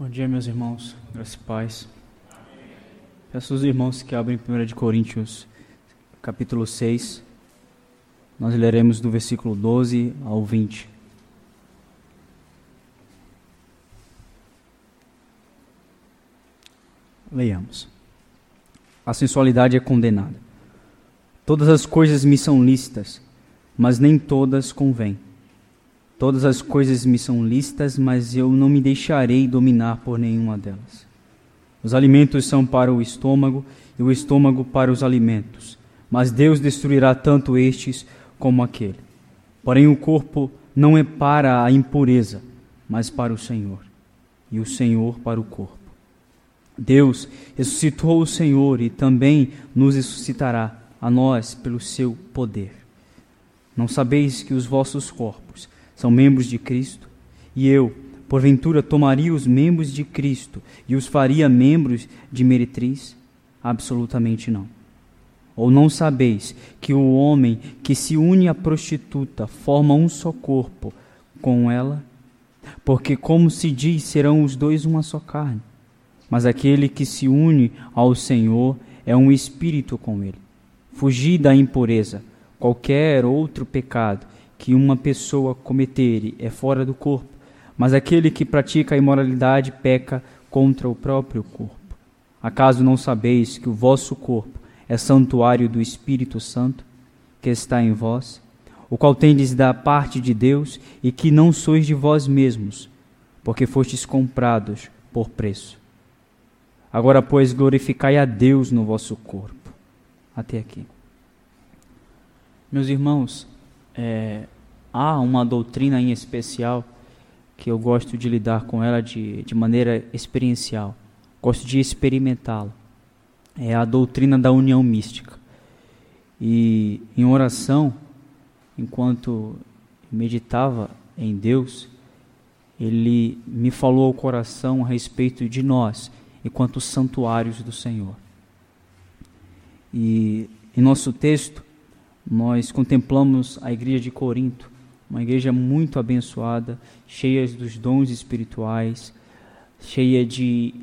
Bom dia, meus irmãos, graças e paz. Peço aos irmãos que abrem 1 de Coríntios, capítulo 6. Nós leremos do versículo 12 ao 20. Leiamos. A sensualidade é condenada. Todas as coisas me são lícitas, mas nem todas convêm. Todas as coisas me são lícitas, mas eu não me deixarei dominar por nenhuma delas. Os alimentos são para o estômago e o estômago para os alimentos, mas Deus destruirá tanto estes como aquele. Porém, o corpo não é para a impureza, mas para o Senhor, e o Senhor para o corpo. Deus ressuscitou o Senhor e também nos ressuscitará a nós pelo seu poder. Não sabeis que os vossos corpos são membros de Cristo, e eu, porventura, tomaria os membros de Cristo e os faria membros de meretriz? Absolutamente não. Ou não sabeis que o homem que se une à prostituta forma um só corpo com ela? Porque, como se diz, serão os dois uma só carne. Mas aquele que se une ao Senhor é um espírito com ele. Fugi da impureza. Qualquer outro pecado que uma pessoa cometer é fora do corpo, mas aquele que pratica a imoralidade peca contra o próprio corpo. Acaso não sabeis que o vosso corpo é santuário do Espírito Santo, que está em vós, o qual tendes da parte de Deus, e que não sois de vós mesmos, porque fostes comprados por preço? Agora, pois, glorificai a Deus no vosso corpo. Até aqui. Meus irmãos, há uma doutrina em especial que eu gosto de lidar com ela de maneira experiencial, gosto de experimentá-la. É a doutrina da união mística. E em oração, enquanto meditava em Deus, Ele me falou ao coração a respeito de nós, enquanto santuários do Senhor. E em nosso texto, nós contemplamos a igreja de Corinto, uma igreja muito abençoada, cheia dos dons espirituais, cheia de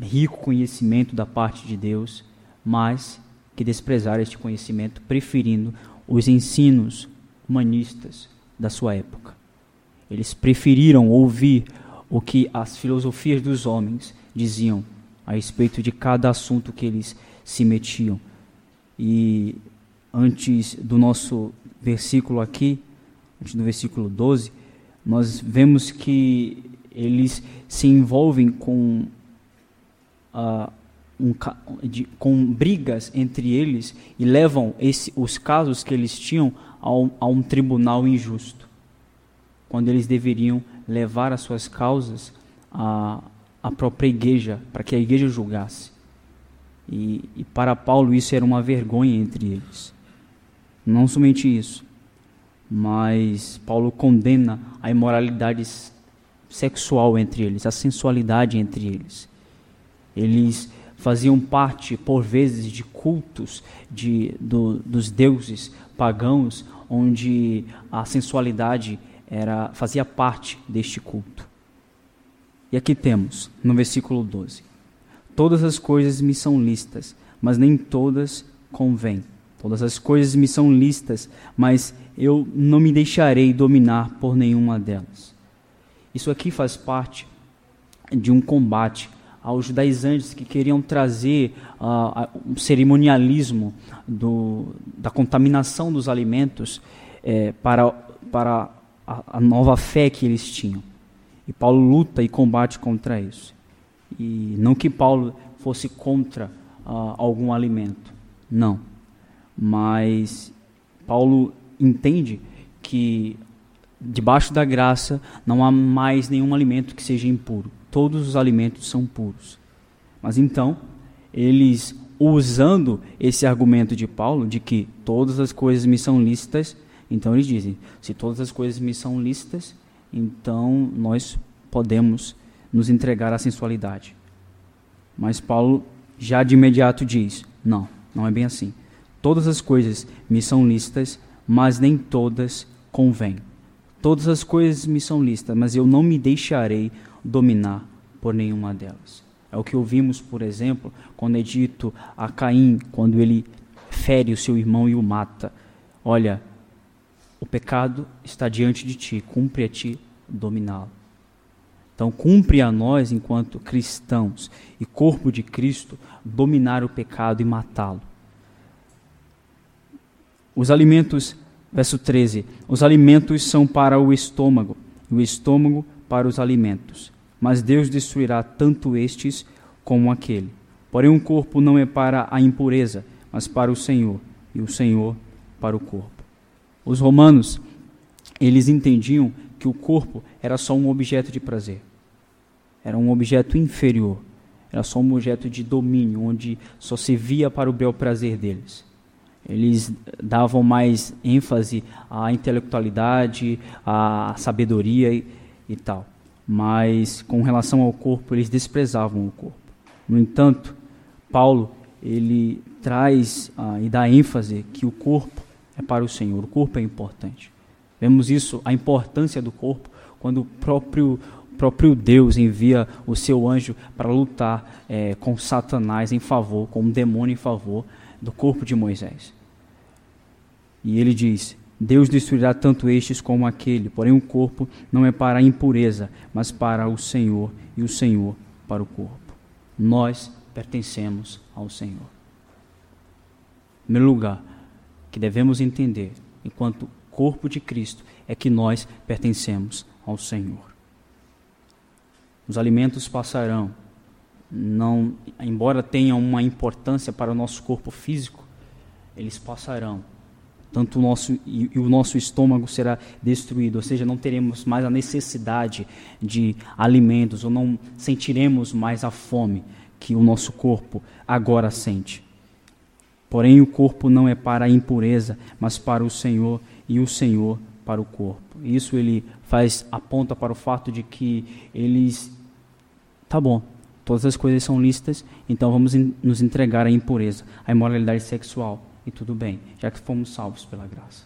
rico conhecimento da parte de Deus, mas que desprezara este conhecimento, preferindo os ensinos humanistas da sua época. Eles preferiram ouvir o que as filosofias dos homens diziam a respeito de cada assunto que eles se metiam. E antes do nosso versículo aqui, antes do versículo 12, nós vemos que eles se envolvem com brigas entre eles e levam os casos que eles tinham a um tribunal injusto, quando eles deveriam levar as suas causas à própria igreja, para que a igreja julgasse. E para Paulo isso era uma vergonha entre eles. Não somente isso, mas Paulo condena a imoralidade sexual entre eles, a sensualidade entre eles. Eles faziam parte, por vezes, de cultos dos deuses pagãos, onde a sensualidade fazia parte deste culto. E aqui temos, no versículo 12, todas as coisas me são lícitas, mas nem todas convêm. Todas as coisas me são lícitas, mas eu não me deixarei dominar por nenhuma delas. Isso aqui faz parte de um combate aos judaizantes que queriam trazer um cerimonialismo da contaminação dos alimentos para a nova fé que eles tinham. E Paulo luta e combate contra isso. E não que Paulo fosse contra algum alimento, não. Mas Paulo entende que debaixo da graça não há mais nenhum alimento que seja impuro. Todos os alimentos são puros. Mas então, eles, usando esse argumento de Paulo, de que todas as coisas me são lícitas, então eles dizem, se todas as coisas me são lícitas, então nós podemos nos entregar à sensualidade. Mas Paulo já de imediato diz, não é bem assim. Todas as coisas me são lícitas, mas nem todas convêm. Todas as coisas me são lícitas, mas eu não me deixarei dominar por nenhuma delas. É o que ouvimos, por exemplo, quando é dito a Caim, quando ele fere o seu irmão e o mata. Olha, o pecado está diante de ti, cumpre a ti dominá-lo. Então cumpre a nós, enquanto cristãos e corpo de Cristo, dominar o pecado e matá-lo. Os alimentos, verso 13, os alimentos são para o estômago, e o estômago para os alimentos. Mas Deus destruirá tanto estes como aquele. Porém, o corpo não é para a impureza, mas para o Senhor, e o Senhor para o corpo. Os romanos, eles entendiam que o corpo era só um objeto de prazer, era um objeto inferior, era só um objeto de domínio, onde só servia para o bel prazer deles. Eles davam mais ênfase à intelectualidade, à sabedoria e tal. Mas com relação ao corpo, eles desprezavam o corpo. No entanto, Paulo, ele traz e dá ênfase que o corpo é para o Senhor, o corpo é importante. Vemos isso, a importância do corpo, quando o próprio Deus envia o seu anjo para lutar com Satanás em favor, com o demônio em favor do corpo de Moisés. E ele diz: Deus destruirá tanto estes como aquele, porém o corpo não é para a impureza, mas para o Senhor, e o Senhor para o corpo. Nós pertencemos ao Senhor. Em primeiro lugar, que devemos entender, enquanto corpo de Cristo, é que nós pertencemos ao Senhor. Os alimentos passarão, não, embora tenham uma importância para o nosso corpo físico, eles passarão. Tanto o nosso estômago será destruído, ou seja, não teremos mais a necessidade de alimentos, ou não sentiremos mais a fome que o nosso corpo agora sente. Porém, o corpo não é para a impureza, mas para o Senhor, e o Senhor para o corpo. Isso ele aponta para o fato de que eles, tá bom, todas as coisas são lícitas, então vamos nos entregar à impureza, à imoralidade sexual. E tudo bem, já que fomos salvos pela graça.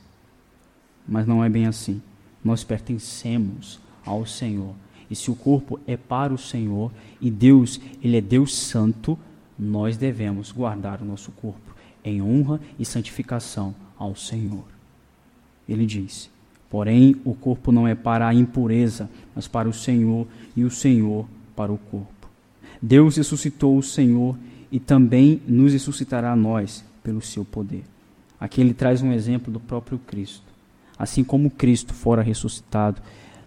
Mas não é bem assim. Nós pertencemos ao Senhor. E se o corpo é para o Senhor, e Deus, Ele é Deus santo, nós devemos guardar o nosso corpo em honra e santificação ao Senhor. Ele diz: porém, o corpo não é para a impureza, mas para o Senhor, e o Senhor para o corpo. Deus ressuscitou o Senhor e também nos ressuscitará a nós, pelo seu poder. Aqui ele traz um exemplo do próprio Cristo. Assim como Cristo fora ressuscitado,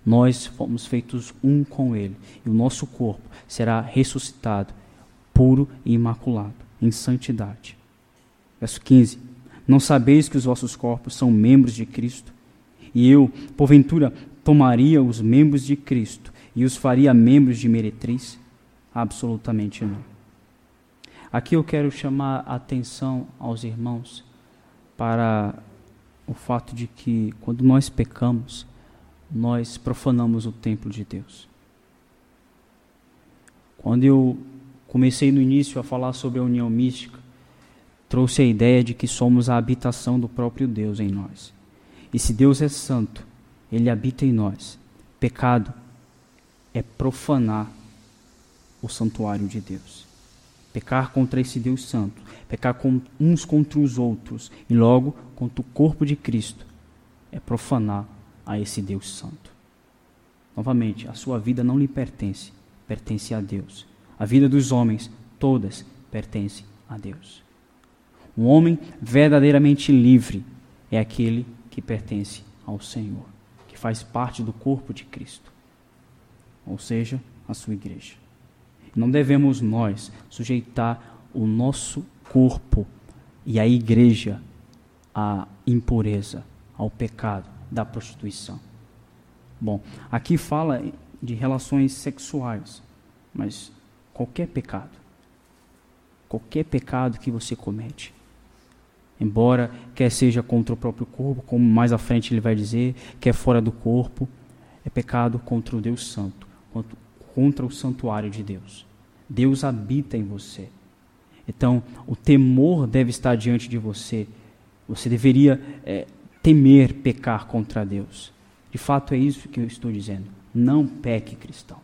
nós fomos feitos um com Ele, e o nosso corpo será ressuscitado, puro e imaculado, em santidade. Verso 15. Não sabeis que os vossos corpos são membros de Cristo? E eu, porventura, tomaria os membros de Cristo e os faria membros de meretriz? Absolutamente não. Aqui eu quero chamar a atenção aos irmãos para o fato de que, quando nós pecamos, nós profanamos o templo de Deus. Quando eu comecei no início a falar sobre a união mística, trouxe a ideia de que somos a habitação do próprio Deus em nós. E se Deus é santo, Ele habita em nós. Pecado é profanar o santuário de Deus. Pecar contra esse Deus santo, pecar uns contra os outros e logo contra o corpo de Cristo é profanar a esse Deus santo. Novamente, a sua vida não lhe pertence, pertence a Deus. A vida dos homens, todas, pertence a Deus. Um homem verdadeiramente livre é aquele que pertence ao Senhor, que faz parte do corpo de Cristo, ou seja, a sua igreja. Não devemos nós sujeitar o nosso corpo e a igreja à impureza, ao pecado da prostituição. Bom, aqui fala de relações sexuais, mas qualquer pecado que você comete, embora quer seja contra o próprio corpo, como mais à frente ele vai dizer, que é fora do corpo, é pecado contra o Deus Santo, contra o santuário de Deus. Deus habita em você. Então, o temor deve estar diante de você. Você deveria temer pecar contra Deus. De fato, é isso que eu estou dizendo. Não peque, cristão.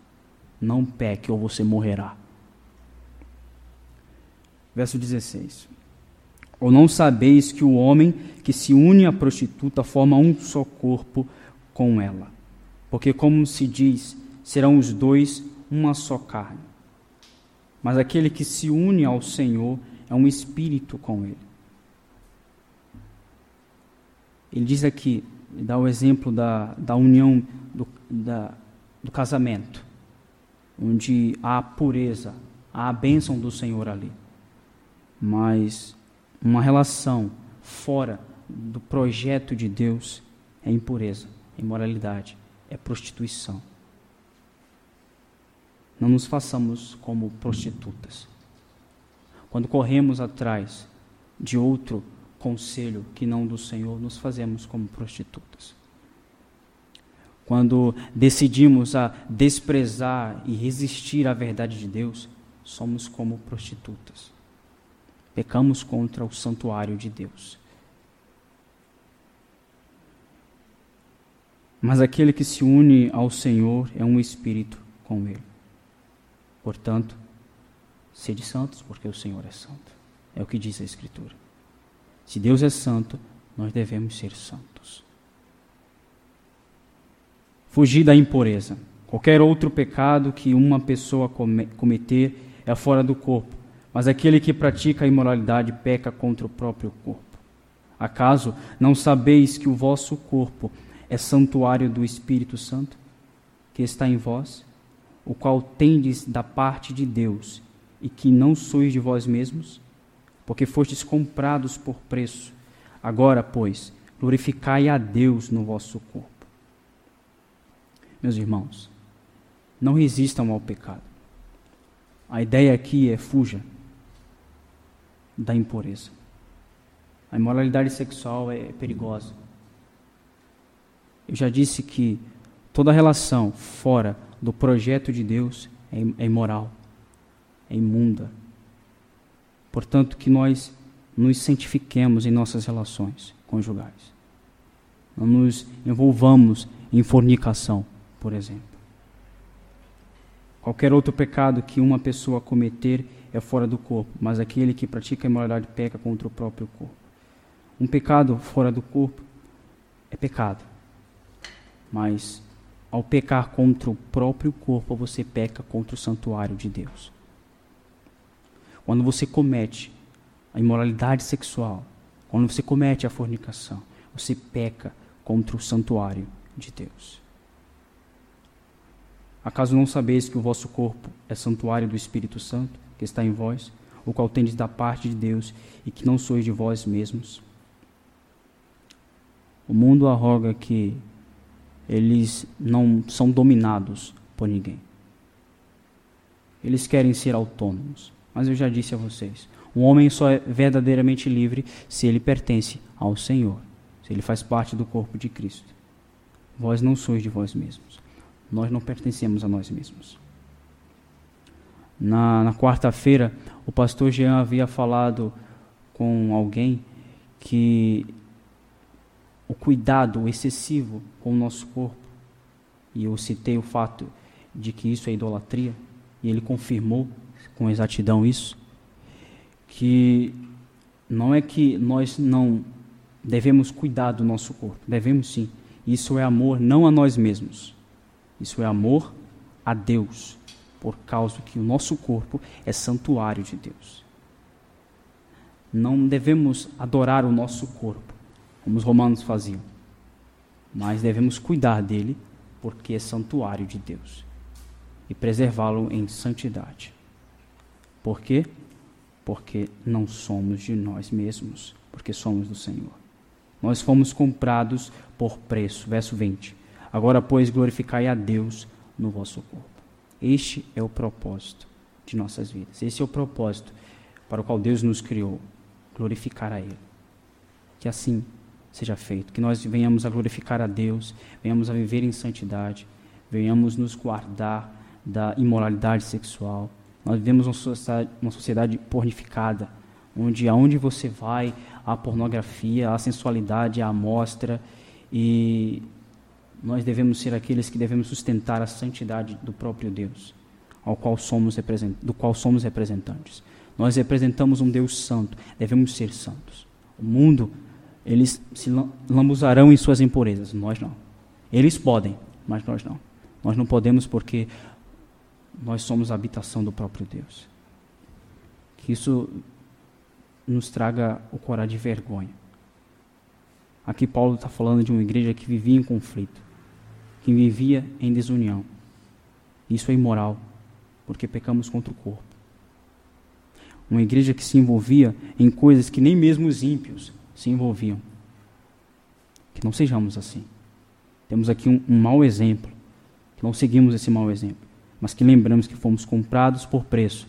não peque ou você morrerá. Verso 16. Ou não sabeis que o homem que se une à prostituta forma um só corpo com ela? Porque, como se diz, serão os dois uma só carne. Mas aquele que se une ao Senhor é um espírito com ele. Ele diz aqui, ele dá o exemplo da união do casamento, onde há pureza, há a bênção do Senhor ali. Mas uma relação fora do projeto de Deus é impureza, é imoralidade, é prostituição. Não nos façamos como prostitutas. Quando corremos atrás de outro conselho que não do Senhor, nos fazemos como prostitutas. Quando decidimos a desprezar e resistir à verdade de Deus, somos como prostitutas. Pecamos contra o santuário de Deus. Mas aquele que se une ao Senhor é um espírito com ele. Portanto, sede santos, porque o Senhor é santo. É o que diz a Escritura. Se Deus é santo, nós devemos ser santos. Fugir da impureza. Qualquer outro pecado que uma pessoa cometer é fora do corpo. Mas aquele que pratica a imoralidade peca contra o próprio corpo. Acaso não sabeis que o vosso corpo é santuário do Espírito Santo, que está em vós, o qual tendes da parte de Deus, e que não sois de vós mesmos? Porque fostes comprados por preço. Agora, pois, glorificai a Deus no vosso corpo. Meus irmãos, não resistam ao pecado. A ideia aqui é: fuja da impureza. A imoralidade sexual é perigosa. Eu já disse que toda relação fora do projeto de Deus é imoral, é imunda. Portanto, que nós nos santifiquemos em nossas relações conjugais. Não nos envolvamos em fornicação, por exemplo. Qualquer outro pecado que uma pessoa cometer é fora do corpo, mas aquele que pratica a imoralidade peca contra o próprio corpo. Um pecado fora do corpo é pecado, mas ao pecar contra o próprio corpo, você peca contra o santuário de Deus. Quando você comete a imoralidade sexual, quando você comete a fornicação, você peca contra o santuário de Deus. Acaso não sabeis que o vosso corpo é santuário do Espírito Santo, que está em vós, o qual tendes da parte de Deus, e que não sois de vós mesmos? O mundo arroga que eles não são dominados por ninguém. Eles querem ser autônomos. Mas eu já disse a vocês, o homem só é verdadeiramente livre se ele pertence ao Senhor, se ele faz parte do corpo de Cristo. Vós não sois de vós mesmos. Nós não pertencemos a nós mesmos. Na quarta-feira, o pastor Jean havia falado com alguém que o cuidado excessivo com o nosso corpo, e eu citei o fato de que isso é idolatria, e ele confirmou com exatidão isso, que não é que nós não devemos cuidar do nosso corpo, devemos sim. Isso é amor não a nós mesmos, isso é amor a Deus, por causa que o nosso corpo é santuário de Deus. Não devemos adorar o nosso corpo, como os romanos faziam, mas devemos cuidar dele, porque é santuário de Deus, e preservá-lo em santidade. Por quê? Porque não somos de nós mesmos, porque somos do Senhor. Nós fomos comprados por preço. Verso 20. Agora, pois, glorificai a Deus no vosso corpo. Este é o propósito de nossas vidas. Esse é o propósito para o qual Deus nos criou, glorificar a Ele. Que assim seja feito, que nós venhamos a glorificar a Deus, venhamos a viver em santidade, venhamos nos guardar da imoralidade sexual. Nós vivemos uma sociedade pornificada, onde aonde você vai, há pornografia, há sensualidade, há amostra, e nós devemos ser aqueles que devemos sustentar a santidade do próprio Deus, do qual somos representantes. Nós representamos um Deus santo, devemos ser santos. O mundo, eles se lambuzarão em suas impurezas, nós não. Eles podem, mas nós não. Nós não podemos porque nós somos a habitação do próprio Deus. Que isso nos traga o corar de vergonha. Aqui Paulo está falando de uma igreja que vivia em conflito, que vivia em desunião. Isso é imoral, porque pecamos contra o corpo. Uma igreja que se envolvia em coisas que nem mesmo os ímpios se envolviam. Que não sejamos assim. Temos aqui um mau exemplo. Que não seguimos esse mau exemplo, mas que lembramos que fomos comprados por preço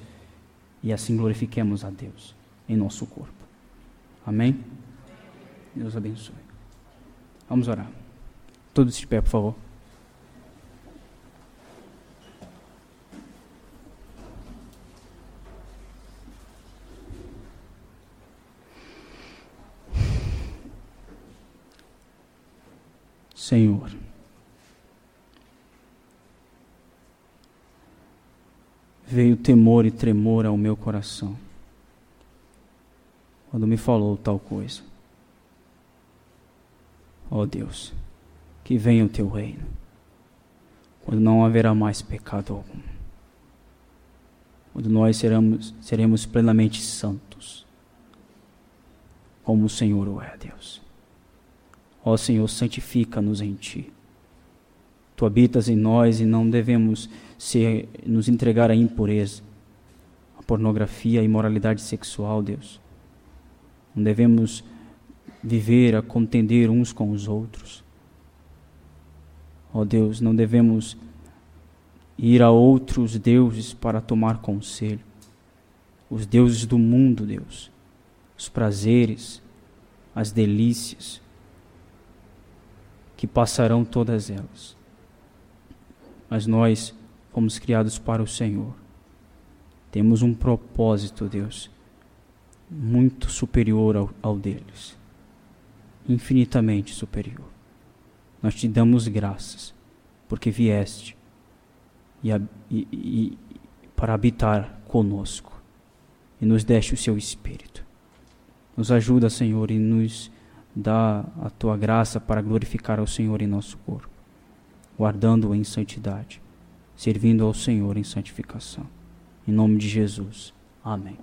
e assim glorifiquemos a Deus em nosso corpo. Amém? Deus abençoe. Vamos orar. Todos de pé, por favor. Senhor, veio temor e tremor ao meu coração quando me falou tal coisa. Ó Deus, que venha o teu reino, quando não haverá mais pecado algum, quando nós seremos plenamente santos, como o Senhor o é, Deus. Ó Senhor, santifica-nos em Ti. Tu habitas em nós e não devemos nos entregar à impureza, à pornografia, à imoralidade sexual, Deus. Não devemos viver a contender uns com os outros. Ó Deus, não devemos ir a outros deuses para tomar conselho. Os deuses do mundo, Deus, os prazeres, as delícias, que passarão todas elas. Mas nós fomos criados para o Senhor. Temos um propósito, Deus, muito superior ao deles. Infinitamente superior. Nós te damos graças, porque vieste para habitar conosco e nos deste o seu Espírito. Nos ajuda, Senhor, e nos dá a tua graça para glorificar ao Senhor em nosso corpo, guardando-o em santidade, servindo ao Senhor em santificação. Em nome de Jesus. Amém.